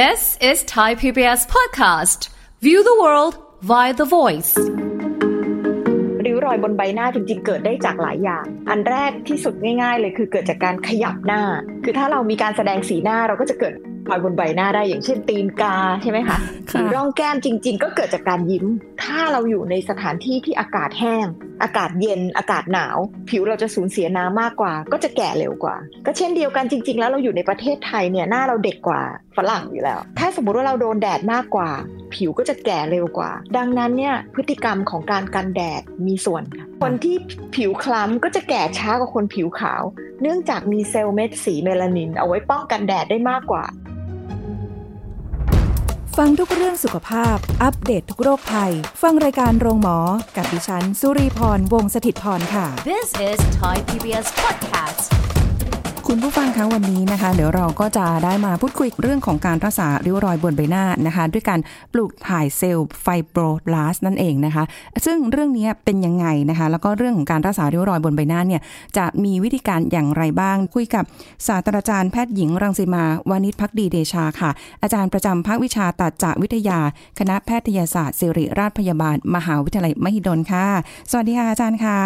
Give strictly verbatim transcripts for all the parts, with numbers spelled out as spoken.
This is Thai พี บี เอส podcast. View the world via the voice. ริ้วรอยบนใบหน้าจริงๆเกิดได้จากหลายอย่างอันแรกที่สุดง่ายๆเลยคือเกิดจากการขยับหน้าคือถ้าเรามีการแสดงสีหน้าเราก็จะเกิดรอยบนใบหน้าได้อย่างเช่นตีนกาใช่ไหมคะหรือร่องแก้มจริงๆก็เกิดจากการยิ้มถ้าเราอยู่ในสถานที่ที่อากาศแห้งอากาศเย็นอากาศหนาวผิวเราจะสูญเสียน้ำมากกว่าก็จะแก่เร็วกว่าก็เช่นเดียวกันจริงๆแล้วเราอยู่ในประเทศไทยเนี่ยหน้าเราเด็กกว่าฝรั่งอยู่แล้วถ้าสมมติว่าเราโดนแดดมากกว่าผิวก็จะแก่เร็วกว่าดังนั้นเนี่ยพฤติกรรมของการกันแดดมีส่วนคนที่ผิวคล้ำก็จะแก่ช้ากว่าคนผิวขาวเนื่องจากมีเซลล์เม็ดสีเมลานินเอาไว้ป้องกันแดดได้มากกว่าฟังทุกเรื่องสุขภาพอัปเดต ท, ทุกโรคภัยฟังรายการโรงหมอกับดิฉันสุรีพรวงศ์สถิตพรค่ะ This is Thai พี บี เอส podcast คุณผู้ฟังคะวันนี้นะคะเดี๋ยวเราก็จะได้มาพูดคุยเรื่องของการรักษาริ้วรอยบนใบหน้านะคะด้วยการปลูกถ่ายเซลล์ไฟโบลาสต์นั่นเองนะคะซึ่งเรื่องนี้เป็นยังไงนะคะแล้วก็เรื่องของการรักษาริ้วรอยบนใบหน้าเนี่ยจะมีวิธีการอย่างไรบ้างคุยกับศาสตราจารย์แพทย์หญิงรังสิมาวานิชภักดีเดชาค่ะอาจารย์ประจำภาควิชาตัดจวิทยาคณะแพทยศาสตร์ศิริราชพยาบาลมหาวิทยาลัยมหิดลค่ะสวัสดีค่ะอาจารย์ค่ะ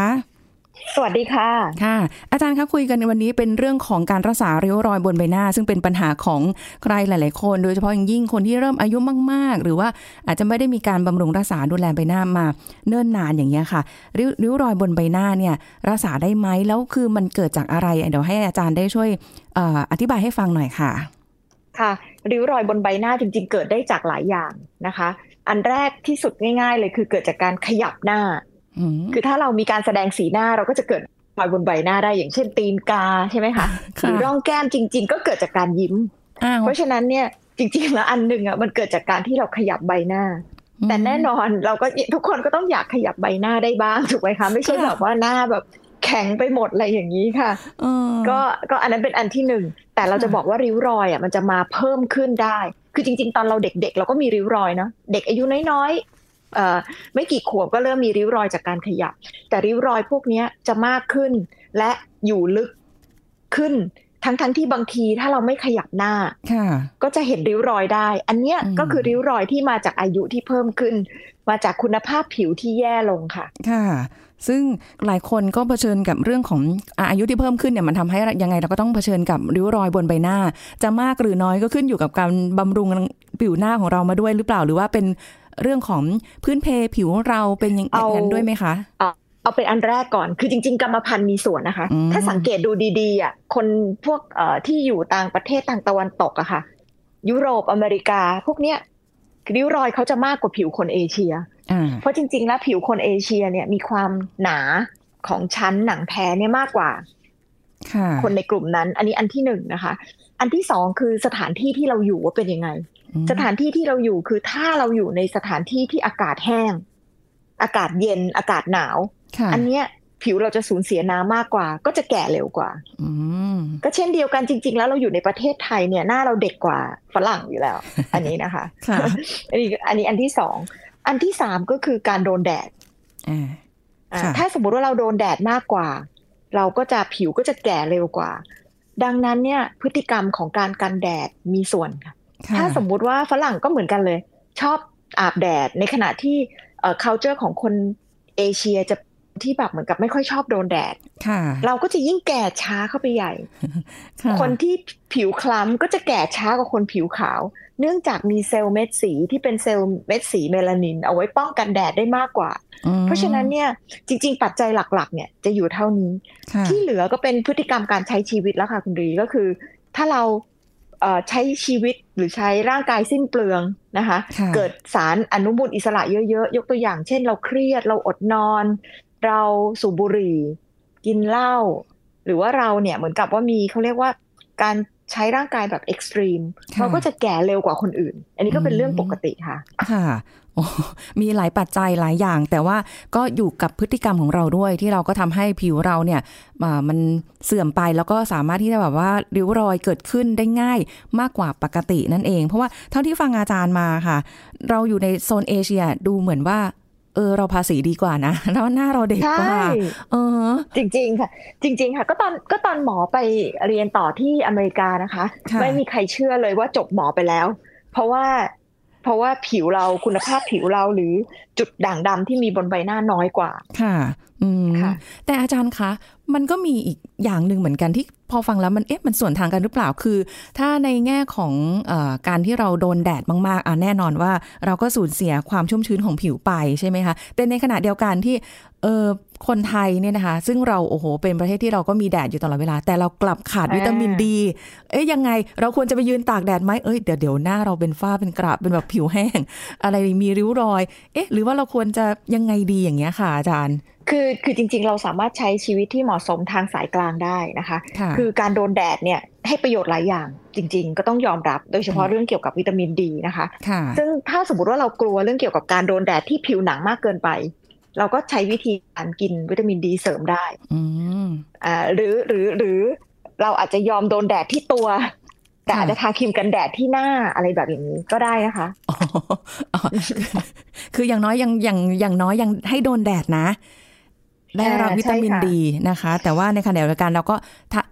สวัสดีค่ะค่ะอาจารย์คะคุยกันในวันนี้เป็นเรื่องของการรักษาริ้วรอยบนใบหน้าซึ่งเป็นปัญหาของใครหลายๆคนโดยเฉพาะอย่างยิ่งคนที่เริ่มอายุมากๆหรือว่าอาจจะไม่ได้มีการบำรุงรักษาดูแลใบหน้ามาเนิ่นนานอย่างเงี้ยค่ะริ้วริ้วรอยบนใบหน้าเนี่ยรักษาได้ไหมแล้วคือมันเกิดจากอะไรเดี๋ยวให้อาจารย์ได้ช่วย เอ่อ อธิบายให้ฟังหน่อยค่ะค่ะริ้วรอยบนใบหน้าจริงๆเกิดได้จากหลายอย่างนะคะอันแรกที่สุดง่ายๆเลยคือเกิดจากการขยับหน้าคือถ้าเรามีการแสดงสีหน้าเราก็จะเกิดรอยบนใบหน้าได้อย่างเช่นตีนกาใช่ไหมคะหรือร่องแก้มจริงๆก็เกิดจากการยิ้มเพราะฉะนั้นเนี่ยจริงๆแล้วอันหนึ่งอ่ะมันเกิดจากการที่เราขยับใบหน้าแต่แน่นอนเราก็ทุกคนก็ต้องอยากขยับใบหน้าได้บ้างถูกไหมคะไม่ใช่แบบว่าหน้าแบบแข็งไปหมดอะไรอย่างนี้ค่ะก็ก็อันนั้นเป็นอันที่หนึ่งแต่เราจะบอกว่าริ้วรอยอ่ะมันจะมาเพิ่มขึ้นได้คือจริงๆตอนเราเด็กๆเราก็มีริ้วรอยเนาะเด็กอายุน้อยไม่กี่ขวบก็เริ่มมีริ้วรอยจากการขยับแต่ริ้วรอยพวกนี้จะมากขึ้นและอยู่ลึกขึ้นทั้งๆ ท, ที่บางทีถ้าเราไม่ขยับหน้าก็จะเห็นริ้วรอยได้อันเนี้ยก็คือริ้วรอยที่มาจากอายุที่เพิ่มขึ้นมาจากคุณภาพผิวที่แย่ลงค่ะค่ะซึ่งหลายคนก็เผชิญกับเรื่องของอายุที่เพิ่มขึ้นเนี่ยมันทำให้ยังไงเราก็ต้องเผชิญกับริ้วรอยบนใบหน้าจะมากหรือน้อยก็ขึ้นอยู่กับการบำรุงผิวหน้าของเรามาด้วยหรือเปล่าหรือว่าเป็นเรื่องของพื้นเพผิวเราเป็นอย่างนั้นด้วยไหมคะเอาเอาเป็นอันแรกก่อนคือจริงๆกรรมพันธุ์มีส่วนนะคะถ้าสังเกตดูดีๆอ่ะคนพวกเอ่อที่อยู่ต่างประเทศต่างตะวันตกอะค่ะยุโรปอเมริกาพวกเนี้ยริ้วรอยเขาจะมากกว่าผิวคนเอเชียเพราะจริงๆแล้วผิวคนเอเชียเนี่ยมีความหนาของชั้นหนังแท้เนี่ยมากกว่าคนในกลุ่มนั้นอันนี้อันที่หนึ่งนะคะอันที่สองคือสถานที่ที่เราอยู่ว่าเป็นยังไงสถานที่ที่เราอยู่คือถ้าเราอยู่ในสถานที่ที่อากาศแห้งอากาศเย็นอากาศหนาวอันเนี้ยผิวเราจะสูญเสียน้ำมากกว่าก็จะแก่เร็วกว่าก็เช่นเดียวกันจริงๆแล้วเราอยู่ในประเทศไทยเนี่ยหน้าเราเด็กกว่าฝรั่งอยู่แล้วอันนี้นะคะ อันนี้อันนี้อันที่สองอันที่สามก็คือการโดนแดดถ้าสมมติว่าเราโดนแดดมากกว่าเราก็จะผิวก็จะแก่เร็วกว่าดังนั้นเนี่ยพฤติกรรมของการกันแดดมีส่วนค่ะถ้าสมมุติว่าฝรั่งก็เหมือนกันเลยชอบอาบแดดในขณะที่เอ่อ culture ของคนเอเชียจะที่แบบเหมือนกับไม่ค่อยชอบโดนแดดเราก็จะยิ่งแก่ช้าเข้าไปใหญ่ คนที่ผิวคล้ำก็จะแก่ช้ากว่าคนผิวขาวเนื่องจากมีเซลล์เม็ดสีที่เป็นเซลล์เม็ดสีเมลานินเอาไว้ป้องกันแดดได้มากกว่าเพราะฉะนั้นเนี่ยจริงๆปัจจัยหลักๆเนี่ยจะอยู่เท่านี้ที่เหลือก็เป็นพฤติกรรมการใช้ชีวิตแล้วค่ะคุณดีก็คือถ้าเราใช้ชีวิตหรือใช้ร่างกายสิ้นเปลืองนะคะเกิดสารอนุมูลอิสระเยอะๆยกตัวอย่างเช่นเราเครียดเราอดนอนเราสูบบุหรี่กินเหล้าหรือว่าเราเนี่ยเหมือนกับว่ามีเขาเรียกว่าการใช้ร่างกายแบบเอ็กซ์ตรีมเราก็จะแก่เร็วกว่าคนอื่นอันนี้ก็เป็นเรื่องปกติค่ะค่ะมีหลายปัจจัยหลายอย่างแต่ว่าก็อยู่กับพฤติกรรมของเราด้วยที่เราก็ทำให้ผิวเราเนี่ยมันเสื่อมไปแล้วก็สามารถที่จะแบบว่าริ้วรอยเกิดขึ้นได้ง่ายมากกว่าปกตินั่นเองเพราะว่าเท่าที่ฟังอาจารย์มาค่ะเราอยู่ในโซนเอเชียดูเหมือนว่าเออเราภาษีดีกว่านะแล้วหน้าเราเด็กกว่าเออจริงๆค่ะจริงๆค่ะก็ตอนก็ตอนหมอไปเรียนต่อที่อเมริกานะคะไม่มีใครเชื่อเลยว่าจบหมอไปแล้ว ราะว่าเพราะว่าผิวเราคุณภาพผิวเราหรือจุดด่างดำที่มีบนใบหน้าน้อยกว่าค่ะอืมค่ะแต่อาจารย์คะมันก็มีอีกอย่างหนึ่งเหมือนกันที่พอฟังแล้วมันเอ๊ะมันส่วนทางกันหรือเปล่าคือถ้าในแง่ของเอ่อการที่เราโดนแดดมากๆอ่ะแน่นอนว่าเราก็สูญเสียความชุ่มชื้นของผิวไปใช่ไหมคะแต่ในขณะเดียวกันที่เอ่อคนไทยเนี่ยนะคะซึ่งเราโอ้โหเป็นประเทศที่เราก็มีแดดอยู่ตลอดเวลาแต่เรากลับขาดวิตามินดีเอ๊ะยังไงเราควรจะไปยืนตากแดดไหมเอ้ยเดี๋ยวเดี๋ยวหน้าเราเป็นฝ้าเป็นกระเป็นแบบผิวแห้งอะไรมีริ้วรอยเอ๊ะหรือว่าเราควรจะยังไงดีอย่างเงี้ยค่ะอาจารย์คือคือจริงๆเราสามารถใช้ชีวิตที่เหมาะสมทางสายกลางได้นะคะคือการโดนแดดเนี่ยให้ประโยชน์หลายอย่างจริงๆก็ต้องยอมรับโดยเฉพาะเรื่องเกี่ยวกับวิตามินดีนะคะซึ่งถ้าสมมติว่าเรากลัวเรื่องเกี่ยวกับการโดนแดดที่ผิวหนังมากเกินไปเราก็ใช้วิธีการกินวิตามินดีเสริมได้อ่าหรือหรือหรือเราอาจจะยอมโดนแดดที่ตัวแต่อาจจะทาครีมกันแดดที่หน้าอะไรแบบอย่างนี้ก็ได้นะคะอ๋อคืออย่างน้อยยังยังอย่างน้อยยังให้โดนแดดนะได้รับวิตามินดีนะคะแต่ว่าในขณะเดียวกันเราก็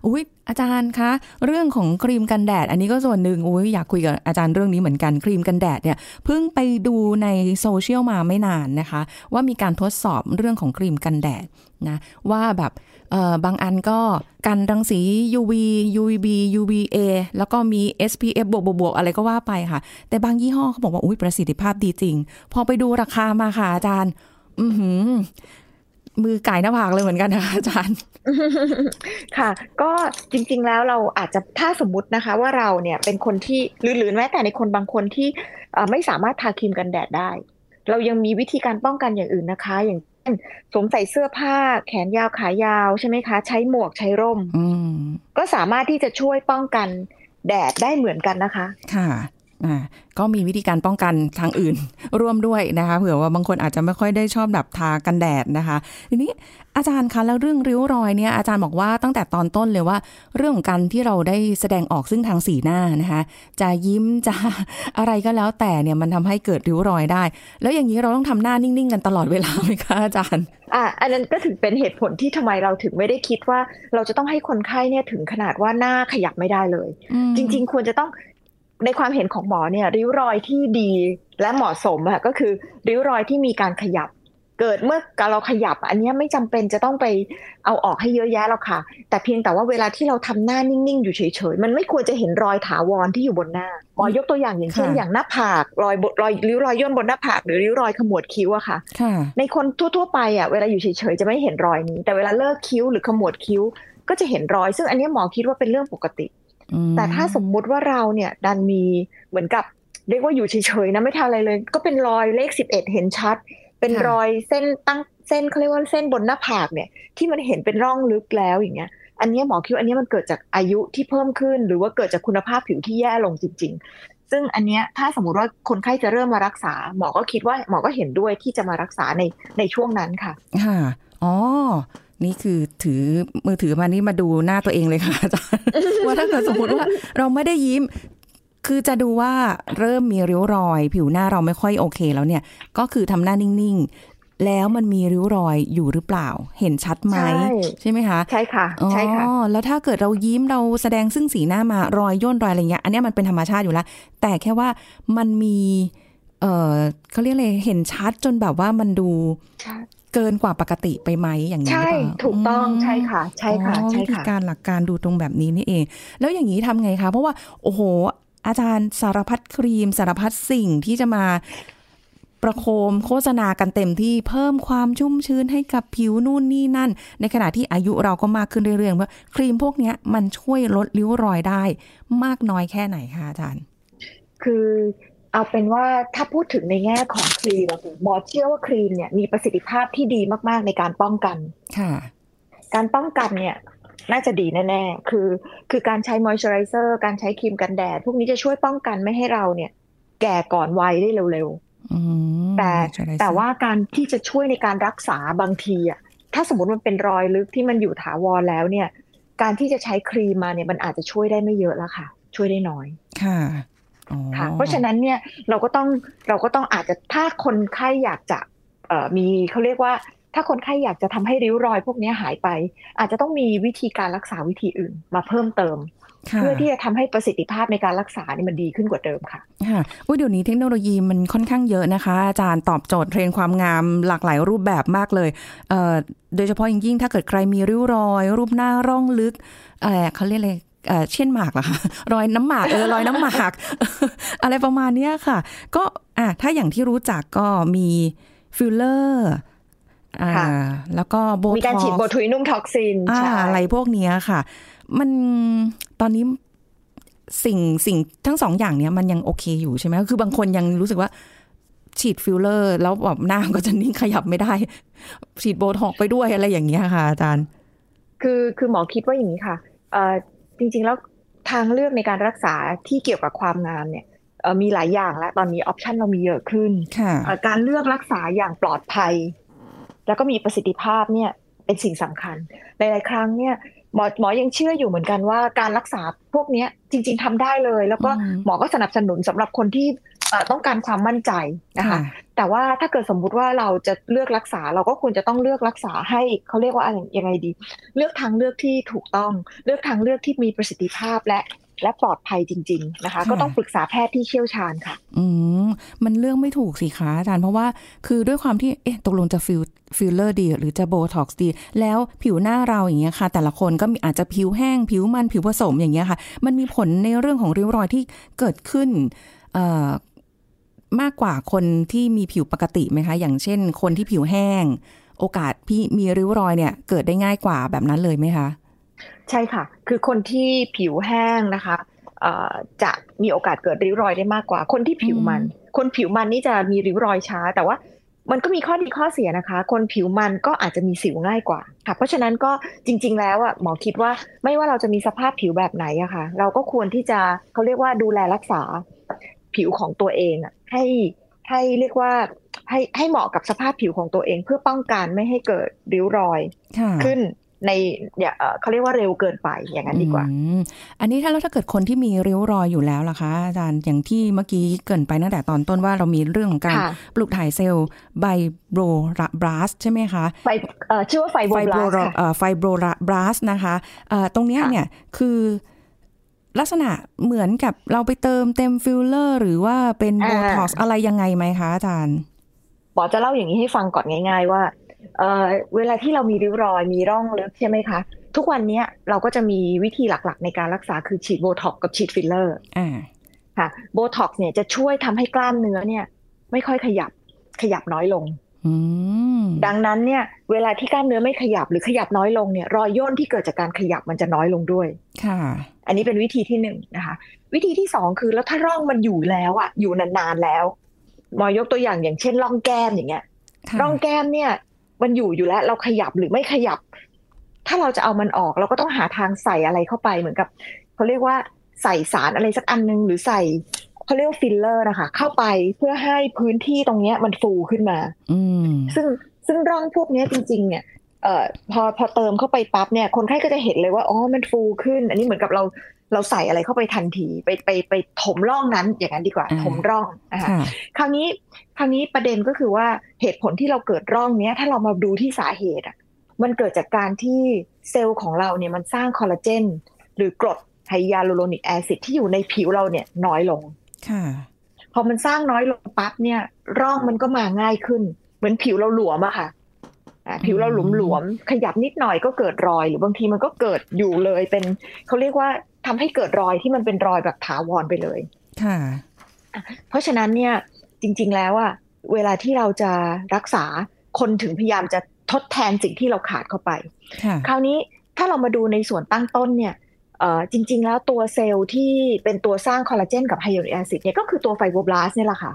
อุ๊ยอาจารย์คะเรื่องของครีมกันแดดอันนี้ก็ส่วนหนึ่งอุ๊ยอยากคุยกับอาจารย์เรื่องนี้เหมือนกันครีมกันแดดเนี่ยเพิ่งไปดูในโซเชียลมาไม่นานนะคะว่ามีการทดสอบเรื่องของครีมกันแดดนะว่าแบบเอ่อบางอันก็กันรังสี ยู วี ยู วี บี ยู วี เอ แล้วก็มี เอส พี เอฟ บวกๆอะไรก็ว่าไปค่ะแต่บางยี่ห้อเขาบอกว่าอุ๊ยประสิทธิภาพดีจริงพอไปดูราคามาค่ะอาจารย์อื้อหือมือไก่หน้าผากเลยเหมือนกันนะคะอาจารย์ค่ะก็จริงๆแล้วเราอาจจะถ้าสมมุตินะคะว่าเราเนี่ยเป็นคนที่หรือหรือแม้แต่ในคนบางคนที่ไม่สามารถทาครีมกันแดดได้เรายังมีวิธีการป้องกันอย่างอื่นนะคะอย่างเช่นสวมใส่เสื้อผ้าแขนยาวขายาวใช่ไหมคะใช้หมวกใช้ร่มก็สามารถที่จะช่วยป้องกันแดดได้เหมือนกันนะคะค่ะอ่าก็มีวิธีการป้องกันทางอื่นร่วมด้วยนะคะเผื่อว่าบางคนอาจจะไม่ค่อยได้ชอบแบบทากันแดดนะคะทีนี้อาจารย์คะแล้วเรื่องริ้วรอยเนี่ยอาจารย์บอกว่าตั้งแต่ตอนต้นเลยว่าเรื่องของการที่เราได้แสดงออกซึ่งทางสีหน้านะคะจะยิ้มจะอะไรก็แล้วแต่เนี่ยมันทำให้เกิดริ้วรอยได้แล้วอย่างนี้เราต้องทำหน้านิ่งๆกันตลอดเวลาไหมคะอาจารย์อ่าอันนั้นก็ถึงเป็นเหตุผลที่ทำไมเราถึงไม่ได้คิดว่าเราจะต้องให้คนไข้เนี่ยถึงขนาดว่าหน้าขยับไม่ได้เลยจริงๆควรจะต้องในความเห็นของหมอเนี่ยริ้วรอยที่ดีและเหมาะสมอะก็คือริ้วรอยที่มีการขยับเกิดเมื่อเราขยับอันนี้ไม่จำเป็นจะต้องไปเอาออกให้เยอะแยะหรอกค่ะแต่เพียงแต่ว่าเวลาที่เราทำหน้านิ่งๆอยู่เฉยๆมันไม่ควรจะเห็นรอยถาวรที่อยู่บนหน้าหมอยกตัวอย่างอย่างเช่นอย่างหน้าผากรอยรอยริ้วรอยย่นบนหน้าผากหรือริ้วรอยขมวดคิ้วอะค่ะในคนทั่วๆไปอะเวลาอยู่เฉยๆจะไม่เห็นรอยนี้แต่เวลาเลิกคิ้วหรือขมวดคิ้วก็จะเห็นรอยซึ่งอันนี้หมอคิดว่าเป็นเรื่องปกติแต่ถ้าสมมุติว่าเราเนี่ยดันมีเหมือนกับเรียกว่าอยู่เฉยๆนะไม่ทำอะไรเลยก็เป็นรอยเลขสิบเอ็ดเห็นชัดเป็นรอยเส้นตั้งเส้นเขาเรียกว่าเส้นบนหน้าผากเนี่ยที่มันเห็นเป็นร่องลึกแล้วอย่างเงี้ยอันนี้หมอคิดว่าอันนี้มันเกิดจากอายุที่เพิ่มขึ้นหรือว่าเกิดจากคุณภาพผิวที่แย่ลงจริงๆซึ่งอันเนี้ยถ้าสมมติว่าคนไข้จะเริ่มมารักษาหมอก็คิดว่าหมอก็เห็นด้วยที่จะมารักษาในในช่วงนั้นค่ะค่ะอ๋อนี่คือถือมือถือมานี่มาดูหน้าตัวเองเลยค่ะอาจารย์ว่าถ้าเกิดสมมติว่าเราไม่ได้ยิ้มคือจะดูว่าเริ่มมีริ้วรอยผิวหน้าเราไม่ค่อยโอเคแล้วเนี่ยก็คือทำหน้านิ่งๆแล้วมันมีริ้วรอยอยู่หรือเปล่าเห็นชัดไหมใช่ไหมคะใช่ค่ะใช่ค่ะอ๋อแล้วถ้าเกิดเรายิ้มเราแสดงซึ่งสีหน้ามารอยย่นรอยอะไรเงี้ยอันนี้มันเป็นธรรมชาติอยู่แล้วแต่แค่ว่ามันมีเออเขาเรียกอะไรเห็นชัดจนแบบว่ามันดูเกินกว่าปกติไปไหมอย่างนี้หรือเปล่าใช่ถูกต้องใช่ค่ะใช่ค่ะใช่ค่ะการหลักการดูตรงแบบนี้นี่เองแล้วอย่างนี้ทำไงคะเพราะว่าโอ้โหอาจารย์สารพัดครีมสารพัดสิ่งที่จะมาประโคมโฆษณากันเต็มที่เพิ่มความชุ่มชื้นให้กับผิวนู่นนี่นั่นในขณะที่อายุเราก็มากขึ้นเรื่อยๆว่าครีมพวกนี้มันช่วยลดริ้วรอยได้มากน้อยแค่ไหนคะอาจารย์คือเอาเป็นว่าถ้าพูดถึงในแง่ของครีมหมอเชื่อว่าครีมเนี่ยมีประสิทธิภาพที่ดีมากๆในการป้องกันค่ะการป้องกันเนี่ยน่าจะดีแน่ๆคือคือการใช้มอยเจอไรเซอร์การใช้ครีมกันแดดพวกนี้จะช่วยป้องกันไม่ให้เราเนี่ยแก่ก่อนวัยได้เร็วๆแต่แต่ว่าการที่จะช่วยในการรักษาบางทีอ่ะถ้าสมมติมันเป็นรอยลึกที่มันอยู่ถาวรแล้วเนี่ยการที่จะใช้ครีมมาเนี่ยมันอาจจะช่วยได้ไม่เยอะแล้วค่ะช่วยได้น้อยค่ะค่ะเพราะฉะนั้นเนี่ยเราก็ต้องเราก็ต้องอาจจะถ้าคนไข้อยากจะมีเขาเรียกว่า ถ้าคนไข้อยากจะทำให้ริ้วรอยพวกนี้หายไปอาจจะต้องมีวิธีการรักษาวิธีอื่นมาเพิ่มเติมเพื่อที่จะทำให้ประสิทธิภาพในการรักษานี่มันดีขึ้นกว่าเดิมค่ะค่ะอุ๊ยเดี๋ยวนี้เทคโนโลยีมันค่อนข้างเยอะนะคะอาจารย์ตอบโจทย์เทรนด์ความงามหลากหลายรูปแบบมากเลยเอ่อโดยเฉพาะยิ่งๆถ้าเกิดใครมีริ้วรอยรูปหน้าร่องลึกอะไรเขาเรียกอะไรเอ่อเช่นหมากเหรอคะรอยน้ำหมากเออรอยน้ำหมาก อะไรประมาณเนี้ยค่ะก็อ่ะถ้าอย่างที่รู้จักก็มีฟิลเลอร์อ่าแล้วก็โบท็อกซ์มีการฉีดโบทูลินุ่มท็อกซินอะไรพวกนี้ค่ะมันตอนนี้สิ่งสิ่งทั้งสองอย่างเนี้ยมันยังโอเคอยู่ใช่ไหมคือบางคนยังรู้สึกว่าฉีดฟิลเลอร์แล้วแบบหน้าก็จะนิ่งขยับไม่ได้ฉีดโบท็อกซ์ไปด้วยอะไรอย่างเงี้ยค่ะอาจารย์คือคือหมอคิดว่าอย่างนี้ค่ะเอ่อจริงๆแล้วทางเลือกในการรักษาที่เกี่ยวกับความงามเนี่ยมีหลายอย่างแล้วตอนนี้ออปชันเรามีเยอะขึ้นการเลือกรักษาอย่างปลอดภัยแล้วก็มีประสิทธิภาพเนี่ยเป็นสิ่งสำคัญหลายๆครั้งเนี่ยหมอหมอยังเชื่ออยู่เหมือนกันว่าการรักษาพวกนี้จริงๆทำได้เลยแล้วก็หมอก็สนับสนุนสำหรับคนที่ต้องการความมั่นใจนะคะแต่ว่าถ้าเกิดสมมุติว่าเราจะเลือกรักษาเราก็ควรจะต้องเลือกรักษาให้เขาเรียกว่าอะไรยังไงดีเลือกทางเลือกที่ถูกต้องเลือกทางเลือกที่มีประสิทธิภาพและและปลอดภัยจริงๆนะคะก็ต้องปรึกษาแพทย์ที่เชี่ยวชาญค่ะอืมมันเลือกไม่ถูกสิคะอาจารย์เพราะว่าคือด้วยความที่เอ๊ะตกลงจะฟิลฟิลเลอร์ดีหรือจะโบท็อกซ์ดีแล้วผิวหน้าเราอย่างเงี้ยค่ะแต่ละคนก็มีอาจจะผิวแห้งผิวมันผิวผสมอย่างเงี้ยค่ะมันมีผลในเรื่องของริ้วรอยที่เกิดขึ้นเอ่อมากกว่าคนที่มีผิวปกติไหมคะอย่างเช่นคนที่ผิวแห้งโอกาสที่มีริ้วรอยเนี่ยเกิดได้ง่ายกว่าแบบนั้นเลยไหมคะใช่ค่ะคือคนที่ผิวแห้งนะคะจะมีโอกาสเกิดริ้วรอยได้มากกว่าคนที่ผิวมันคนผิวมันนี่จะมีริ้วรอยช้าแต่ว่ามันก็มีข้อดีข้อเสียนะคะคนผิวมันก็อาจจะมีสิวง่ายกว่าค่ะเพราะฉะนั้นก็จริงๆแล้วอ่ะหมอคิดว่าไม่ว่าเราจะมีสภาพผิวแบบไหนอะค่ะเราก็ควรที่จะเขาเรียกว่าดูแลรักษาผิวของตัวเองอ่ะให้ให้เรียกว่าให้ให้เหมาะกับสภาพผิวของตัวเองเพื่อป้องกันไม่ให้เกิดริ้วรอยขึ้นในเขาเรียกว่าเร็วเกินไปอย่างนั้นดีกว่าอันนี้ถ้าเราถ้าเกิดคนที่มีริ้วรอยอยู่แล้วล่ะคะอาจารย์อย่างที่เมื่อกี้เกินไปตั้งแต่ตอนต้นว่าเรามีเรื่องของการปลูกถ่ายเซลล์ไฟโบรบลาสต์ใช่ไหมคะไฟชื่อว่าไฟโบรบลาสต์ไฟโบรบลาสต์นะคะตรงนี้เนี่ยคือลักษณะเหมือนกับเราไปเติมเต็มฟิลเลอร์หรือว่าเป็นโบท็อกซ์อะไรยังไงไหมคะอาจารย์หมอจะเล่าอย่างนี้ให้ฟังก่อนง่ายๆว่าเอ่อเวลาที่เรามีริ้วรอยมีร่องลึกใช่ไหมคะทุกวันนี้เราก็จะมีวิธีหลักๆในการรักษาคือฉีดโบท็อกซ์กับฉีดฟิลเลอร์อ่าค่ะโบท็อกซ์เนี่ยจะช่วยทำให้กล้ามเนื้อเนี่ยไม่ค่อยขยับขยับน้อยลงอืมดังนั้นเนี่ยเวลาที่กล้ามเนื้อไม่ขยับหรือขยับน้อยลงเนี่ยรอยย่นที่เกิดจากการขยับมันจะน้อยลงด้วยค่ะอันนี้เป็นวิธีที่หนึ่งนะคะวิธีที่สองคือแล้วถ้าร่องมันอยู่แล้วอ่ะอยู่นานๆแล้วหมอยกตัวอย่างอย่างเช่นร่องแก้มอย่างเงี้ยร่องแก้มเนี่ยมันอยู่อยู่แล้วเราขยับหรือไม่ขยับถ้าเราจะเอามันออกเราก็ต้องหาทางใส่อะไรเข้าไปเหมือนกับเขาเรียกว่าใส่สารอะไรสักอันนึงหรือใส่เขาเรียกว่าฟิลเลอร์นะคะเข้าไปเพื่อให้พื้นที่ตรงนี้มันฟูขึ้นมาซึ่งซึ่งร่องพวกนี้จริงๆเนี่ยเอ่อพอพอเติมเข้าไปปั๊บเนี่ยคนไข้ก็จะเห็นเลยว่าอ๋อมันฟูขึ้นอันนี้เหมือนกับเราเราใส่อะไรเข้าไปทันทีไปไปไปถมร่องนั้นอย่างนั้นดีกว่าถมร่องนะคะคราวนี้คราวนี้ประเด็นก็คือว่าเหตุผลที่เราเกิดร่องเนี้ยถ้าเรามาดูที่สาเหตุอ่ะมันเกิดจากการที่เซลล์ของเราเนี่ยมันสร้างคอลลาเจนหรือกรดไฮยาลูโรนิกแอซิดที่อยู่ในผิวเราเนี่ยน้อยลงค่ะพอมันสร้างน้อยลงปั๊บเนี่ยร่องมันก็มาง่ายขึ้นเหมือนผิวเราหลวมอะค่ะผิวเราหลวมๆขยับนิดหน่อยก็เกิดรอยหรือบางทีมันก็เกิดอยู่เลยเป็นเขาเรียกว่าทำให้เกิดรอยที่มันเป็นรอยแบบถาวรไปเลยค่ะเพราะฉะนั้นเนี่ยจริงๆแล้วอะเวลาที่เราจะรักษาคนถึงพยายามจะทดแทนสิ่งที่เราขาดเข้าไปคราวนี้ถ้าเรามาดูในส่วนตั้งต้นเนี่ยจริงๆแล้วตัวเซลล์ที่เป็นตัวสร้างคอลลาเจนกับไฮยาลูโรนิกแอซิดเนี่ยก็คือตัวไฟโบรบลาสต์เนี่ยแหละค่ะ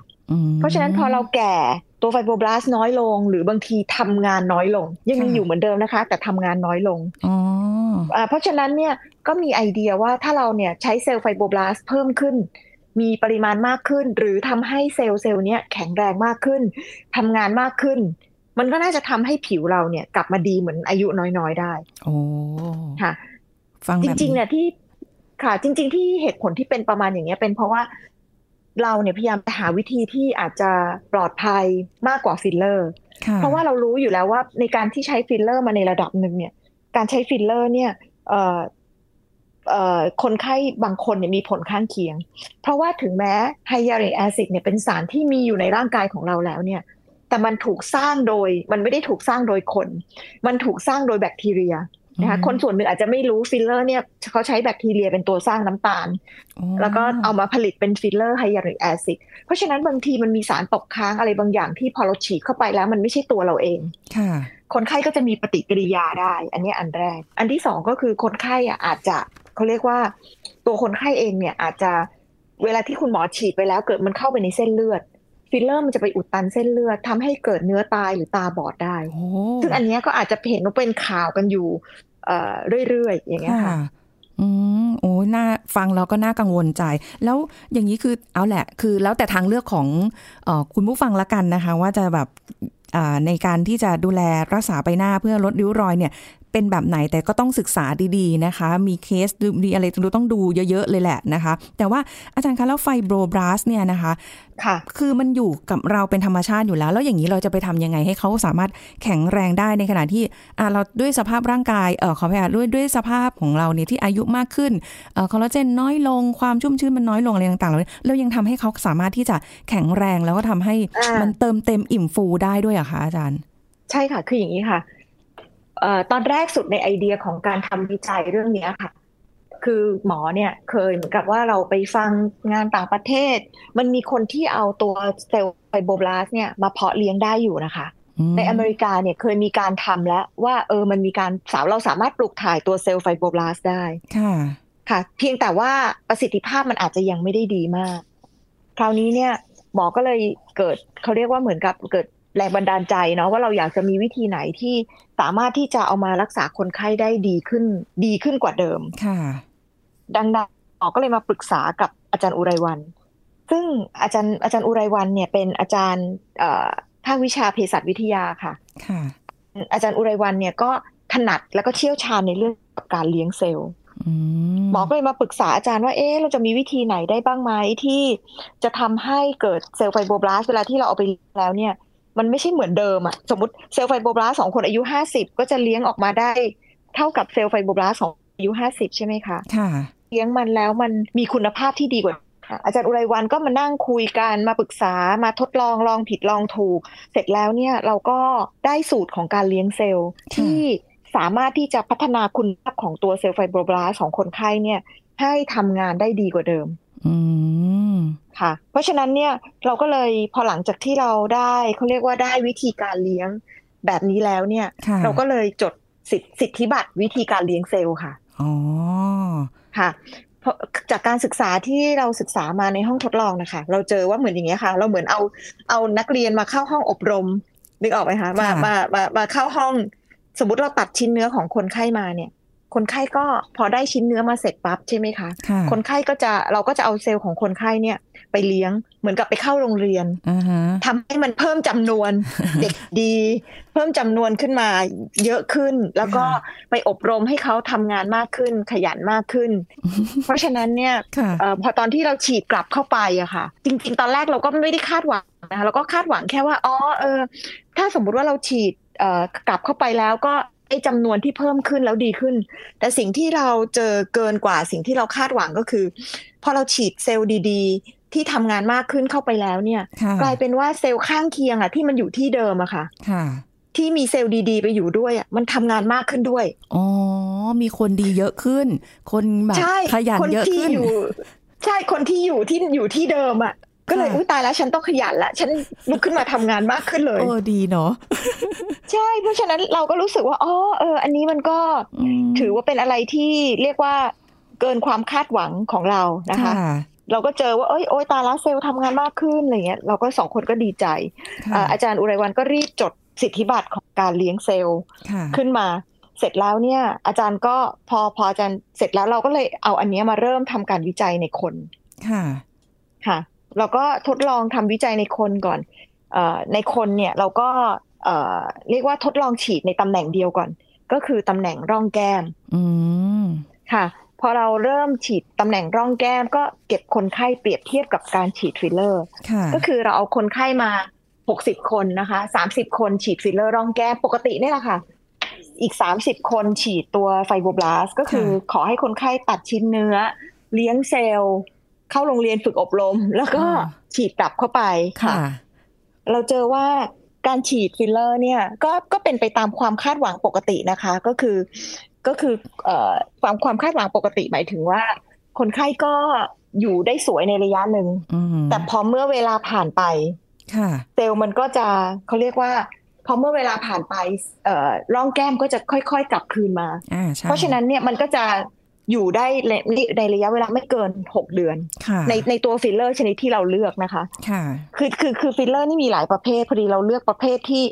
เพราะฉะนั้นพอเราแก่ตัวไฟโบรบลาสต์น้อยลงหรือบางทีทำงานน้อยลงยังมีอยู่เหมือนเดิมนะคะแต่ทำงานน้อยลงอ๋ออ่าเพราะฉะนั้นเนี่ยก็มีไอเดียว่าถ้าเราเนี่ยใช้เซลล์ไฟโบรบลาสต์เพิ่มขึ้นมีปริมาณมากขึ้นหรือทำให้เซลล์เซลล์เนี้ยแข็งแรงมากขึ้นทำงานมากขึ้นมันก็น่าจะทำให้ผิวเราเนี่ยกลับมาดีเหมือนอายุน้อยๆได้โอ้ค่ะฟังจริงๆเนี่ยที่ค่ะจริงๆที่เหตุผลที่เป็นประมาณอย่างเงี้ยเป็นเพราะว่าเราเนี่ยพยายามหาวิธีที่อาจจะปลอดภัยมากกว่าฟิลเลอร์ เพราะว่าเรารู้อยู่แล้วว่าในการที่ใช้ฟิลเลอร์มาในระดับหนึ่งเนี่ยการใช้ฟิลเลอร์เนี่ยคนไข้บางคนเนี่ยมีผลข้างเคียงเพราะว่าถึงแม้ไฮยาลูริกแอซิดเนี่ยเป็นสารที่มีอยู่ในร่างกายของเราแล้วเนี่ยแต่มันถูกสร้างโดยมันไม่ได้ถูกสร้างโดยคนมันถูกสร้างโดยแบคทีเรียนะคะคนส่วนหนึ่งอาจจะไม่รู้ฟิลเลอร์เนี่ยเขาใช้แบคทีเรียเป็นตัวสร้างน้ำตาลแล้วก็เอามาผลิตเป็นฟิลเลอร์ไฮยาลูริกแอซิดเพราะฉะนั้นบางทีมันมีสารตกค้างอะไรบางอย่างที่พอเราฉีดเข้าไปแล้วมันไม่ใช่ตัวเราเองคนไข้ก็จะมีปฏิกิริยาได้อันนี้อันแรกอันที่สองก็คือคนไข้อาจจะเขาเรียกว่าตัวคนไข้เองเนี่ยอาจจะเวลาที่คุณหมอฉีดไปแล้วเกิดมันเข้าไปในเส้นเลือดฟิลเลอร์มันจะไปอุดตันเส้นเลือดทำให้เกิดเนื้อตายหรือตาบอดได้ oh. ซึ่งอันนี้ก็อาจจะเห็นว่าเป็นข่าวกันอยู่เรื่อยๆอย่างเงี้ยค่ะอืมโอ้น่าฟังแล้วก็น่ากังวลใจแล้วอย่างนี้คือเอาแหละคือแล้วแต่ทางเลือกของเอ่อคุณผู้ฟังละกันนะคะว่าจะแบบในการที่จะดูแลรักษาใบหน้าเพื่อลดริ้วรอยเนี่ยเป็นแบบไหนแต่ก็ต้องศึกษาดีๆนะคะมีเคสมีอะไรต้องดูเยอะๆเลยแหละนะคะแต่ว่าอาจารย์คะแล้วไฟโบรบลาสต์เนี่ยนะคะค่ะคือมันอยู่กับเราเป็นธรรมชาติอยู่แล้วแล้วอย่างนี้เราจะไปทำยังไงให้เขาสามารถแข็งแรงได้ในขณะที่เราด้วยสภาพร่างกายเออขออภัยด้วยด้วยสภาพของเราเนี่ยที่อายุมากขึ้นเออคอลลาเจนน้อยลงความชุ่มชื้นมันน้อยลงอะไรต่างๆแล้วยังทำให้เขาสามารถที่จะแข็งแรงแล้วก็ทำให้มันเติมเต็มอิ่มฟูได้ด้วยอะคะอาจารย์ใช่ค่ะคืออย่างนี้ค่ะเอ่อตอนแรกสุดในไอเดียของการทำวิจัยเรื่องนี้ค่ะคือหมอเนี่ยเคยเหมือนกับว่าเราไปฟังงานต่างประเทศมันมีคนที่เอาตัวเซลล์ไฟโบรบลาสต์เนี่ยมาเพาะเลี้ยงได้อยู่นะคะในอเมริกาเนี่ยเคยมีการทำแล้วว่าเออมันมีการสาวเราสามารถปลูกถ่ายตัวเซลล์ไฟโบรบลาสต์ได้ค่ะค่ะเพียงแต่ว่าประสิทธิภาพมันอาจจะยังไม่ได้ดีมากคราวนี้เนี่ยหมอก็เลยเกิดเขาเรียกว่าเหมือนกับเกิดแรงบันดาลใจเนาะว่าเราอยากจะมีวิธีไหนที่สามารถที่จะเอามารักษาคนไข้ได้ดีขึ้นดีขึ้นกว่าเดิมค่ะดังนั้นหมอก็เลยมาปรึกษากับอาจารย์อุไรวรรณซึ่งอาจารย์อาจารย์อุไรวรรณเนี่ยเป็นอาจารย์ภาควิชาเภสัชวิทยาค่ะค่ะอาจารย์อุไรวรรณเนี่ยก็ถนัดแล้วก็เชี่ยวชาญในเรื่องการเลี้ยงเซลล์หมอก็เลยมาปรึกษาอาจารย์ว่าเอ๊ะเราจะมีวิธีไหนได้บ้างไหมที่จะทำให้เกิดเซลล์ไฟโบรบลาสต์เวลาที่เราเอาไปแล้วเนี่ยมันไม่ใช่เหมือนเดิมอ่ะสมมติเซลล์ไฟโบรบลาสต์สองคนอายุห้าสิบก็จะเลี้ยงออกมาได้เท่ากับเซลล์ไฟโบรบลาสต์ของอายุห้าสิบใช่ไหมคะค่ะเลี้ยงมันแล้วมันมีคุณภาพที่ดีกว่าอาจารย์อุไรวรรณก็มานั่งคุยกันมาปรึกษามาทดลองลองผิดลองถูกเสร็จแล้วเนี่ยเราก็ได้สูตรของการเลี้ยงเซลล์ที่สามารถที่จะพัฒนาคุณภาพของตัวเซลล์ไฟโบรบลาสต์ของคนไข้เนี่ยให้ทำงานได้ดีกว่าเดิมอืมค่ะเพราะฉะนั้นเนี่ยเราก็เลยพอหลังจากที่เราได้เขาเรียกว่าได้วิธีการเลี้ยงแบบนี้แล้วเนี่ยเราก็เลยจดสิทธิบัตรวิธีการเลี้ยงเซลล์ค่ะอ๋อค่ะจากการศึกษาที่เราศึกษามาในห้องทดลองนะคะเราเจอว่าเหมือนอย่างเงี้ยค่ะเราเหมือนเอาเอานักเรียนมาเข้าห้องอบรมนึกออกไหมคะมามามามาเข้าห้องสมมติเราตัดชิ้นเนื้อของคนไข้มาเนี่ยคนไข้ก็พอได้ชิ้นเนื้อมาเสร็จปั๊บใช่ไหมคะคนไข้ก็จะเราก็จะเอาเซลล์ของคนไข้เนี่ยไปเลี้ยงเหมือนกับไปเข้าโรงเรียน uh-huh. ทำให้มันเพิ่มจำนวน เด็กดีเพิ่มจำนวนขึ้นมาเยอะขึ้นแล้วก็ uh-huh. ไปอบรมให้เขาทำงานมากขึ้นขยันมากขึ้น เพราะฉะนั้นเนี่ย uh-huh. พอตอนที่เราฉีดกลับเข้าไปอะค่ะจริงๆตอนแรกเราก็ไม่ได้คาดหวังนะคะเราก็คาดหวังแค่ว่าอ๋อเออถ้าสมมติว่าเราฉีดกลับเข้าไปแล้วก็ไอ้จำนวนที่เพิ่มขึ้นแล้วดีขึ้นแต่สิ่งที่เราเจอเกินกว่าสิ่งที่เราคาดหวังก็คือพอเราฉีดเซลล์ดีๆที่ทำงานมากขึ้นเข้าไปแล้วเนี่ยกลายเป็นว่าเซลล์ข้างเคียงอ่ะที่มันอยู่ที่เดิมอะค่ะที่มีเซลล์ดีๆไปอยู่ด้วยอ่ะมันทำงานมากขึ้นด้วยอ๋อมีคนดีเยอะขึ้นคนแบบขยันเยอะขึ้นใช่คนที่อยู่ที่อยู่ที่เดิมอ่ะก็เลยอุ้ยตายแล้วฉันต้องขยันละฉันลุกขึ้นมาทำงานมากขึ้นเลยเออดีเนาะใช่เพราะฉะนั้นเราก็รู้สึกว่าอ๋อเอออันนี้มันก็ถือว่าเป็นอะไรที่เรียกว่าเกินความคาดหวังของเรานะคะเราก็เจอว่าเอ้ยโอ๊ยตายแล้วเซลล์ทำงานมากขึ้นอะไรเงี้ยเราก็สองคนก็ดีใจอาจารย์อุไรวรรณก็รีบจดสิทธิบัตรของการเลี้ยงเซลล์ขึ้นมาเสร็จแล้วเนี่ยอาจารย์ก็พอพออาจารย์เสร็จแล้วเราก็เลยเอาอันนี้มาเริ่มทำการวิจัยในคนค่ะค่ะเราก็ทดลองทำวิจัยในคนก่อนเอ่อในคนเนี่ยเราก็เอ่อเรียกว่าทดลองฉีดในตำแหน่งเดียวก่อนก็คือตำแหน่งร่องแก้มอืมค่ะพอเราเริ่มฉีดตำแหน่งร่องแก้มก็เก็บคนไข้เปรียบเทียบกับการฉีดฟิลเลอร์ก็คือเราเอาคนไข้มา หกสิบคนนะคะสามสิบคนฉีดฟิลเลอร์ร่องแก้มปกตินี่แหละค่ะอีกสามสิบคนฉีดตัวไฟโบบลาสก็คือขอให้คนไข้ตัดชิ้นเนื้อเลี้ยงเซลล์เข้าโรงเรียนฝึกอบรมแล้วก็ฉีดกลับเข้าไปค่ะเราเจอว่าการฉีดฟิลเลอร์เนี่ยก็ก็เป็นไปตามความคาดหวังปกตินะคะก็คือก็คือเอ่อความความคาดหวังปกติหมายถึงว่าคนไข้ก็อยู่ได้สวยในระยะหนึ่งแต่พอเมื่อเวลาผ่านไปเซลล์มันก็จะเขาเรียกว่าพอเมื่อเวลาผ่านไปเอ่อร่องแก้มก็จะค่อยๆกลับคืนมาเพราะฉะนั้นเนี่ยมันก็จะอยู่ได้ในระยะเวลาไม่เกินหกเดือนในในตัวฟิลเลอร์ชนิดที่เราเลือกนะคะคือคือคือฟิลเลอร์นี่มีหลายประเภทพอดีเราเลือกประเภทที่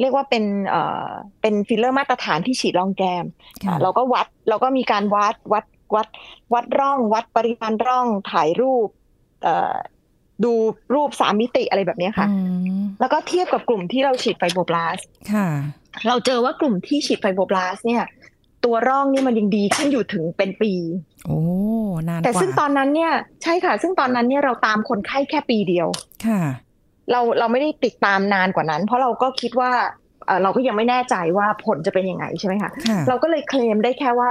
เรียกว่าเป็นเอ่อเป็นฟิลเลอร์มาตรฐานที่ฉีดร่องแก้มเราก็วัดเราก็มีการวัดวัดวัดวัดร่องวัดปริมาณร่องถ่ายรูปเอ่อดูรูปสามมิติอะไรแบบนี้ค่ะแล้วก็เทียบกับกลุ่มที่เราฉีดไฟโบบลาสเราเจอว่ากลุ่มที่ฉีดไฟโบบลาสเนี่ยตัวร่องนี่มันยังดีขึ้นอยู่ถึงเป็นปีโอ้นานกว่าแต่ซึ่งตอนนั้นเนี่ยใช่ค่ะซึ่งตอนนั้นเนี่ยเราตามคนไข้แค่ปีเดียวค่ะเราเราไม่ได้ติดตามนานกว่านั้นเพราะเราก็คิดว่าเอ่อเราก็ยังไม่แน่ใจว่าผลจะเป็นยังไงใช่ไหมคะเราก็เลยเคลมได้แค่ว่า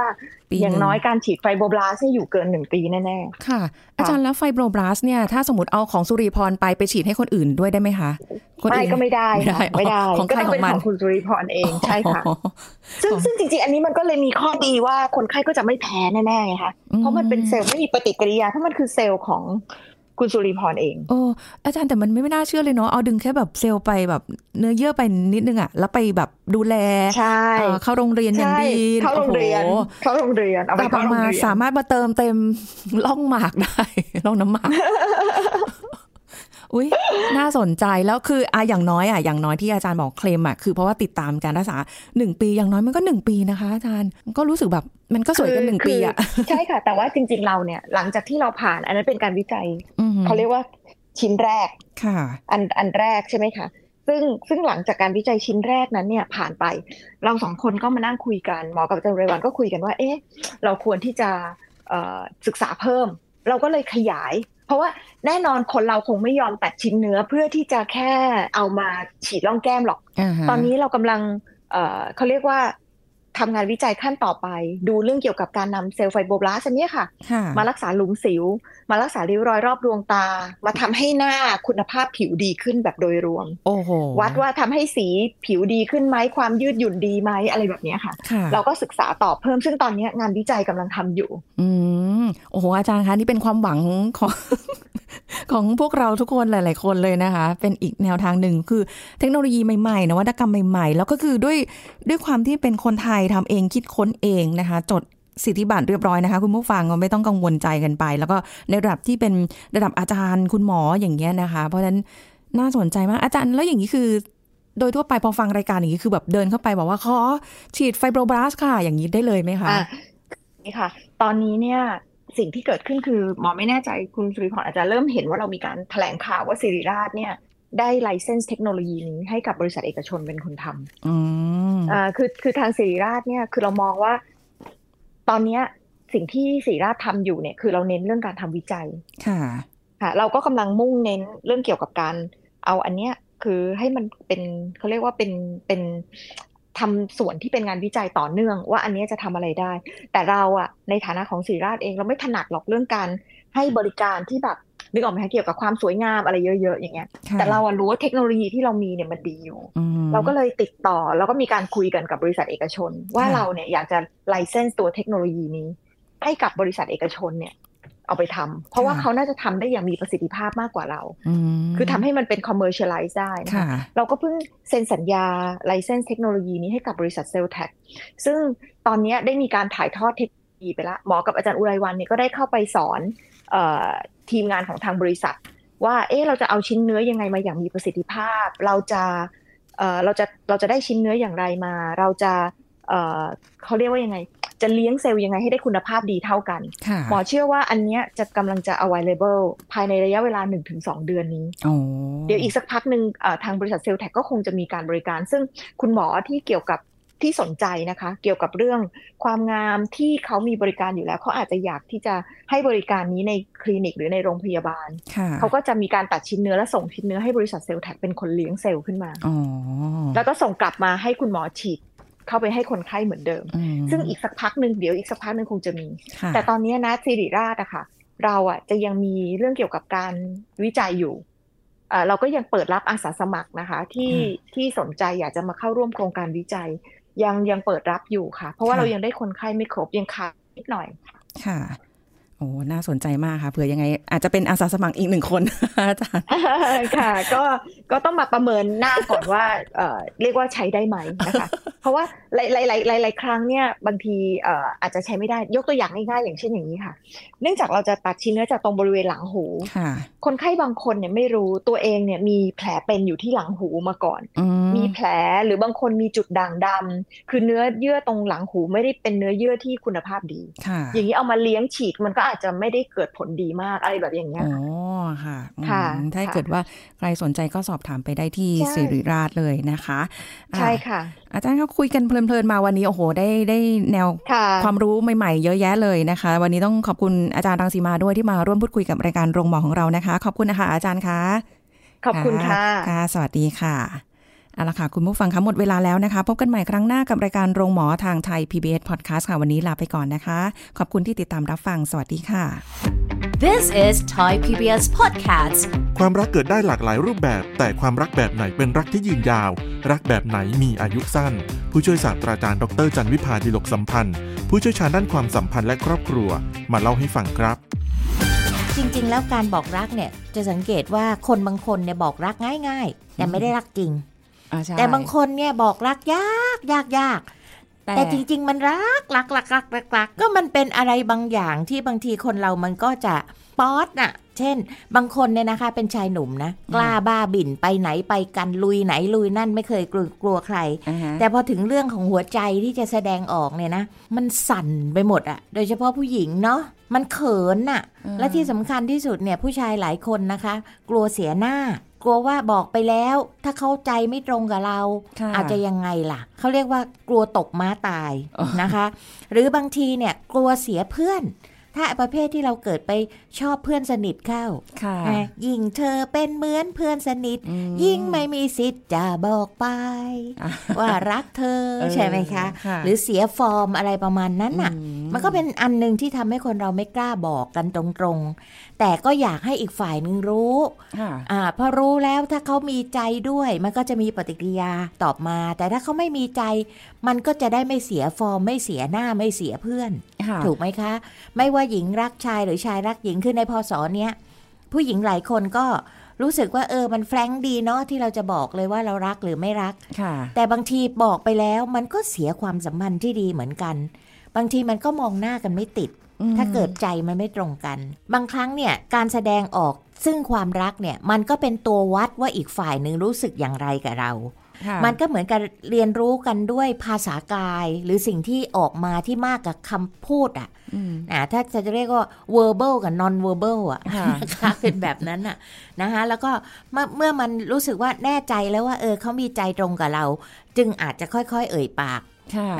อย่างน้อยการฉีดไฟโบบลาสเนี่ยอยู่เกินหนึ่งปีแน่ๆค่ะอาจารย์แล้วไฟโบบลาสเนี่ยถ้าสมมติเอาของสุริพรไปไปฉีดให้คนอื่นด้วยได้ไหมคะไม่ก็ไม่ได้ไม่ได้ก็ต้องเป็นของคุณสุริพรเองใช่ค่ะซึ่งซึ่งจริงๆอันนี้มันก็เลยมีข้อดีว่าคนไข้ก็จะไม่แพ้แน่ๆไงคะเพราะมันเป็นเซลล์ไม่มีปฏิกิริยาเพราะมันคือเซลล์ของคุณสุริพรเองโอ้อาจารย์แต่มันไม่น่าเชื่อเลยเนาะเอาดึงแค่แบบเซลล์ไปแบบเนื้อเยื่อไปนิดนึงอ่ะแล้วไปแบบดูแลเข้าโรงเรียนอย่างดีเข้าโรงเรียนเข้าโรงเรียนเอาไปมาสามารถมาเติมเต็มร่องหมากได้ร่องน้ำหมากอุ้ยน่าสนใจแล้วคืออ่ะอย่างน้อยอ่ะอย่างน้อยที่อาจารย์บอกเคลมอ่ะคือเพราะว่าติดตามการรักษาหนึ่งปีอย่างน้อยมันก็หนึ่งปีนะคะอาจารย์ก็รู้สึกแบบมันก็สวยกันหนึ่งปีอ่ะใช่ค่ะแต่ว่าจริงๆเราเนี่ยหลังจากที่เราผ่านอันนั้นเป็นการวิจัยเขาเรียกว่าชิ้นแรกค่ะอันอันแรกใช่ไหมคะซึ่งซึ่งหลังจากการวิจัยชิ้นแรกนั้นเนี่ยผ่านไปเราสองคนก็มานั่งคุยกันหมอกับอาจารย์เรวรรณก็คุยกันว่าเอ๊ะเราควรที่จะเอ่อศึกษาเพิ่มเราก็เลยขยายเพราะว่าแน่นอนคนเราคงไม่ยอมตัดชิ้นเนื้อเพื่อที่จะแค่เอามาฉีดร่องแก้มหรอก uh-huh. ตอนนี้เรากำลัง เอ่อ เขาเรียกว่าทำงานวิจัยขั้นต่อไปดูเรื่องเกี่ยวกับการนำเซลล์ไฟโบบลาสต์เนี่ยค่ะ uh-huh. มารักษาหลุมสิวมารักษาริ้วรอยรอบดวงตามาทำให้หน้าคุณภาพผิวดีขึ้นแบบโดยรวม uh-huh. วัดว่าทำให้สีผิวดีขึ้นไหมความยืดหยุ่นดีไหมอะไรแบบนี้ค่ะ uh-huh. เราก็ศึกษาต่อเพิ่มซึ่งตอนนี้งานวิจัยกำลังทำอยู่ uh-huh. โอ้โหอาจารย์คะนี่เป็นความหวังของ ของพวกเราทุกคนหลายๆคนเลยนะคะเป็นอีกแนวทางหนึ่งคือเทคโนโลยีใหม่ๆนวัตกรรมใหม่ๆแล้วก็คือด้วยด้วยความที่เป็นคนไทยทำเองคิดค้นเองนะคะจดสิทธิบัตรเรียบร้อยนะคะคุณผู้ฟังก็ไม่ต้องกังวลใจกันไปแล้วก็ในระดับที่เป็นระดับอาจารย์คุณหมออย่างเงี้ยนะคะเพราะฉะนั้นน่าสนใจมากอาจารย์แล้วอย่างนี้คือโดยทั่วไปพอฟังรายการอย่างนี้คือแบบเดินเข้าไปบอกว่าขอฉีดไฟโบบลาสต์ค่ะอย่างนี้ได้เลยไหมคะนี่ค่ะตอนนี้เนี่ยสิ่งที่เกิดขึ้นคือหมอไม่แน่ใจคุณสุริพรอาจจะเริ่มเห็นว่าเรามีการแถลงข่าวว่าศิริราชเนี่ยได้ไลเซนส์เทคโนโลยีนี้ให้กับบริษัทเอกชนเป็นคนทำอืมอ่าคือคือทางศิริราชเนี่ยคือเรามองว่าตอนนี้สิ่งที่ศิริราชทำอยู่เนี่ยคือเราเน้นเรื่องการทำวิจัยค่ะค่ะเราก็กำลังมุ่งเน้นเรื่องเกี่ยวกับการเอาอันเนี้ยคือให้มันเป็นเขาเรียกว่าเป็นเป็นทำส่วนที่เป็นงานวิจัยต่อเนื่องว่าอันนี้จะทำอะไรได้แต่เราอะในฐานะของศิริราชเองเราไม่ถนัดหรอกเรื่องการให้บริการที่แบบนึกออกไหมคะเกี่ยวกับความสวยงามอะไรเยอะๆอย่างเงี้ยแต่เราอะรู้ว่าเทคโนโลยีที่เรามีเนี่ยมันดีอยู่เราก็เลยติดต่อแล้วก็มีการคุยกันกับบริษัทเอกชนว่าเราเนี่ยอยากจะไลเซนส์ตัวเทคโนโลยีนี้ให้กับบริษัทเอกชนเนี่ยเอาไปทำเพราะว่าเขาน่าจะทำได้อย่างมีประสิทธิภาพมากกว่าเราคือทำให้มันเป็น commercialize ได้นะคะเราก็เพิ่งเซ็นสัญญา license เทคโนโลยีนี้ให้กับบริษัท Celltech ซึ่งตอนนี้ได้มีการถ่ายทอดเทคโนโลยีไปละหมอกับอาจารย์อุไรวรรณเนี่ยก็ได้เข้าไปสอนเอ่อทีมงานของทางบริษัทว่าเอ๊ะเราจะเอาชิ้นเนื้อยังไงมาอย่างมีประสิทธิภาพเราจะเอ่อเราจะเราจะได้ชิ้นเนื้ออย่างไรมาเราจะเอ่อเขาเรียกว่ายังไงจะเลี้ยงเซลล์ยังไงให้ได้คุณภาพดีเท่ากันหมอเชื่อว่าอันเนี้ยจะกำลังจะ available ภายในระยะเวลา หนึ่งถึงสอง เดือนนี้เดี๋ยวอีกสักพักหนึ่งทางบริษัทเซลล์แท็กก็คงจะมีการบริการซึ่งคุณหมอที่เกี่ยวกับ ที่สนใจนะคะเกี่ยวกับเรื่องความงามที่เขามีบริการอยู่แล้วเขาอาจจะอยากที่จะให้บริการนี้ในคลินิกหรือในโรงพยาบาลเขาก็จะมีการตัดชิ้นเนื้อและส่งชิ้นเนื้อให้บริษัทเซลล์แท็กเป็นคนเลี้ยงเซลล์ขึ้นมาแล้วก็ส่งกลับมาให้คุณหมอฉีดเข้าไปให้คนไข้เหมือนเดิมซึ่งอีกสักพักนึงเดี๋ยวอีกสักพักนึงคงจะมีแต่ตอนนี้นะศิริราชอะค่ะเราอะจะยังมีเรื่องเกี่ยวกับการวิจัยอยู่เราก็ยังเปิดรับอาสาสมัครนะคะที่ที่สนใจอยากจะมาเข้าร่วมโครงการวิจัยยังยังเปิดรับอยู่ค่ะเพราะว่าเรายังได้คนไข้ไม่ครบยังขาดนิดหน่อยค่ะโอ้น่าสนใจมากค่ะเผื่อยังไงอาจจะเป็นอาสาสมัครอีกหนึ่งคนอาจารย์ค่ะก็ก็ต้องมาประเมินหน้าก่อนว่าเอ่อเรียกว่าใช้ได้ไหมนะคะเพราะว่าหลายๆหลายๆครั้งเนี่ยบางทีเอ่ออาจจะใช้ไม่ได้ยกตัวอย่างง่ายๆอย่างเช่นอย่างนี้ค่ะเนื่องจากเราจะตัดชิ้นเนื้อจากตรงบริเวณหลังหูคนไข้บางคนเนี่ยไม่รู้ตัวเองเนี่ยมีแผลเป็นอยู่ที่หลังหูมาก่อนมีแผลหรือบางคนมีจุดด่างดำคือเนื้อเยื่อตรงหลังหูไม่ได้เป็นเนื้อเยื่อที่คุณภาพดีอย่างนี้เอามาเลี้ยงฉีกมันก็อาจจะไม่ได้เกิดผลดีมากอะไรแบบอย่างเงี้ยอ๋อค่ะค่ะถ้าเกิดว่าใครสนใจก็สอบถามไปได้ที่ศิริราชเลยนะคะใช่ค่ะอาจารย์เขาคุยกันเพลินๆมาวันนี้โอ้โหได้ได้แนวความรู้ใหม่ๆเยอะแยะเลยนะคะวันนี้ต้องขอบคุณอาจารย์รังสีมาด้วยที่มาร่วมพูดคุยกับรายการโรงหมอของเรานะคะขอบคุณนะคะอาจารย์คะขอบคุณค่ะสวัสดีค่ะเอาล่ะค่ะคุณผู้ฟังคะหมดเวลาแล้วนะคะพบกันใหม่ครั้งหน้ากับรายการโรงหมอทางไทย พี บี เอส Podcast ค่ะวันนี้ลาไปก่อนนะคะขอบคุณที่ติดตามรับฟังสวัสดีค่ะ This is Thai พี บี เอส Podcast ความรักเกิดได้หลากหลายรูปแบบแต่ความรักแบบไหนเป็นรักที่ยืนยาวรักแบบไหนมีอายุสั้นผู้ช่วยศาสตราจารย์ดรจันทร์วิภาดิลกสัมพันธ์ผู้เชี่ยวชาญด้านความสัมพันธ์และครอบครัวมาเล่าให้ฟังครับจริงๆแล้วการบอกรักเนี่ยจะสังเกตว่าคนบางคนเนี่ยบอกรักง่ายๆแต่ไม่ได้รักจริงแต่บางคนเนี่ยบอกรักยากยากยากแต่จริงๆมันรักรักรักรักรักรักก็มันเป็นอะไรบางอย่างที่บางทีคนเรามันก็จะป๊อดน่ะเช่นบางคนเนี่ยนะคะเป็นชายหนุ่มนะกล้าบ้าบิ่นไปไหนไปกันลุยไหนลุยนั่นไม่เคยกลัวกลัวใครแต่พอถึงเรื่องของหัวใจที่จะแสดงออกเนี่ยนะมันสั่นไปหมดอ่ะโดยเฉพาะผู้หญิงเนาะมันเขินน่ะและที่สำคัญที่สุดเนี่ยผู้ชายหลายคนนะคะกลัวเสียหน้ากลัวว่าบอกไปแล้วถ้าเข้าใจไม่ตรงกับเราอาจจะยังไงล่ะเขาเรียกว่ากลัวตกม้าตายนะคะหรือบางทีเนี่ยกลัวเสียเพื่อนถ้าประเภทที่เราเกิดไปชอบเพื่อนสนิทเข้ายิ่งเธอเป็นเหมือนเพื่อนสนิทยิ่งไม่มีสิทธิ์จะบอกไปว่ารักเธอใช่ไหมคะหรือเสียฟอร์มอะไรประมาณนั้นน่ะมันก็เป็นอันนึงที่ทำให้คนเราไม่กล้าบอกกันตรงๆแต่ก็อยากให้อีกฝ่ายนึงรู้พอรู้แล้วถ้าเขามีใจด้วยมันก็จะมีปฏิกิริยาตอบมาแต่ถ้าเขาไม่มีใจมันก็จะได้ไม่เสียฟอร์มไม่เสียหน้าไม่เสียเพื่อนถูกไหมคะไม่ว่าหญิงรักชายหรือชายรักหญิงคือในพศเนี้ยผู้หญิงหลายคนก็รู้สึกว่าเออมันแฟรงค์ดีเนาะที่เราจะบอกเลยว่าเรารักหรือไม่รักแต่บางทีบอกไปแล้วมันก็เสียความสัมพันธ์ที่ดีเหมือนกันบางทีมันก็มองหน้ากันไม่ติดถ้าเกิดใจมันไม่ตรงกันบางครั้งเนี่ยการแสดงออกซึ่งความรักเนี่ยมันก็เป็นตัววัดว่าอีกฝ่ายนึงรู้สึกอย่างไรกับเรามันก็เหมือนกับเรียนรู้กันด้วยภาษากายหรือสิ่งที่ออกมาที่มากกับคำพูดอ่ะถ้าจะเรียกว่า verbal กับ non verbal อ่ะนะคะเป็นแบบนั้นอ่ะนะคะแล้วก็เมื่อมันรู้สึกว่าแน่ใจแล้วว่าเออเขามีใจตรงกับเราจึงอาจจะค่อยๆเอ่ยปาก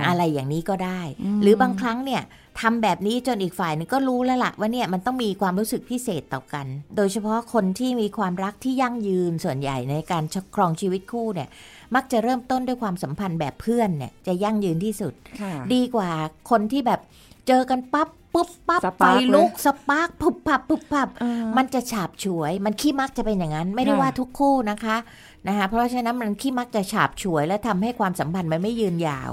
อะไรอย่างนี้ก็ได้หรือบางครั้งเนี่ยทำแบบนี้จนอีกฝ่ายนึงก็รู้แล้วล่ะว่าเนี่ยมันต้องมีความรู้สึกพิเศษต่อกันโดยเฉพาะคนที่มีความรักที่ยั่งยืนส่วนใหญ่ในการครองชีวิตคู่เนี่ยมักจะเริ่มต้นด้วยความสัมพันธ์แบบเพื่อนเนี่ยจะยั่งยืนที่สุดดีกว่าคนที่แบบเจอกันปั๊บปุ๊บปั๊บไปลุกสปาร์กพุบพับพุบพับมันจะฉาบฉวยมันขี้มักจะเป็นอย่างนั้นไม่ได้ว่าทุกคู่นะคะนะคะเพราะฉะนั้นมันขี้มักจะฉาบฉวยและทำให้ความสัมพันธ์มันไม่ยืนยาว